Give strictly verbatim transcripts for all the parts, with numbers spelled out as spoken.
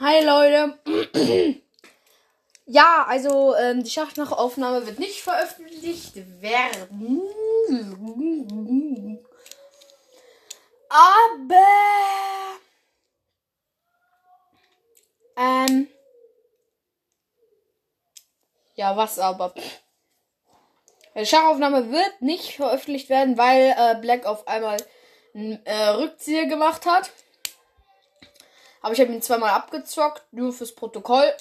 Hi Leute. Ja, also ähm, die Schattenklaue-Aufnahme wird nicht veröffentlicht werden. Aber ähm ja, was aber? Die Schattenklaue-Aufnahme wird nicht veröffentlicht werden, weil äh, Black auf einmal einen äh, Rückzieher gemacht hat. Aber ich habe ihn zweimal abgezockt, nur fürs Protokoll.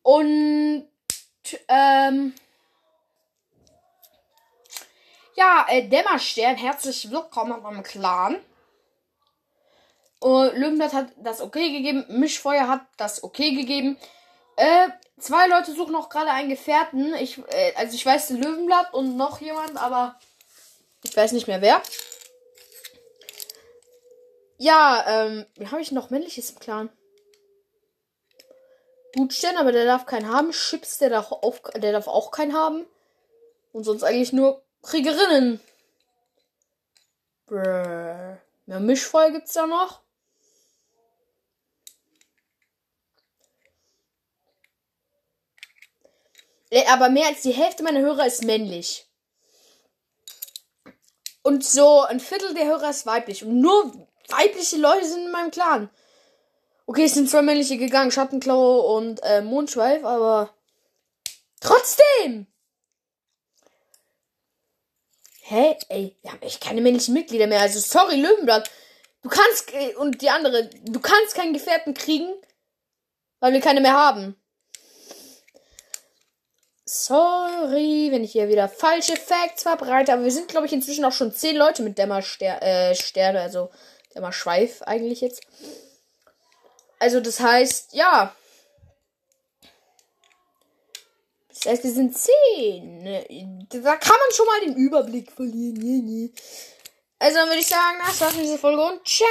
Und, ähm, ja, äh, Dämmerstern, herzlich willkommen auf meinem Clan. Und Löwenblatt hat das okay gegeben, Mischfeuer hat das okay gegeben. Äh, zwei Leute suchen noch gerade einen Gefährten. Ich, äh, also ich weiß, Löwenblatt und noch jemand, aber ich weiß nicht mehr wer. Ja, ähm, habe ich noch männliches im Clan? Gutstern, aber der darf keinen haben. Chips, der darf, auf, der darf auch keinen haben. Und sonst eigentlich nur Kriegerinnen. Brrr. Ja, Mischfeuer gibt's da noch. Aber mehr als die Hälfte meiner Hörer ist männlich. Und so ein Viertel der Hörer ist weiblich. Und nur weibliche Leute sind in meinem Clan. Okay, es sind zwei männliche gegangen, Schattenklaue und äh, Mondschweif, aber trotzdem! Hä? Ey, wir haben echt keine männlichen Mitglieder mehr. Also sorry, Löwenblatt. Du kannst, äh, und die andere, du kannst keinen Gefährten kriegen, weil wir keine mehr haben. Sorry, wenn ich hier wieder falsche Facts verbreite, aber wir sind, glaube ich, inzwischen auch schon zehn Leute mit Dämmerstern, äh, Sterne, also Dämmerschweif eigentlich jetzt. Also das heißt, ja. Das heißt, wir sind zehn. Da kann man schon mal den Überblick verlieren. Also dann würde ich sagen, das war's mit dieser Folge und ciao.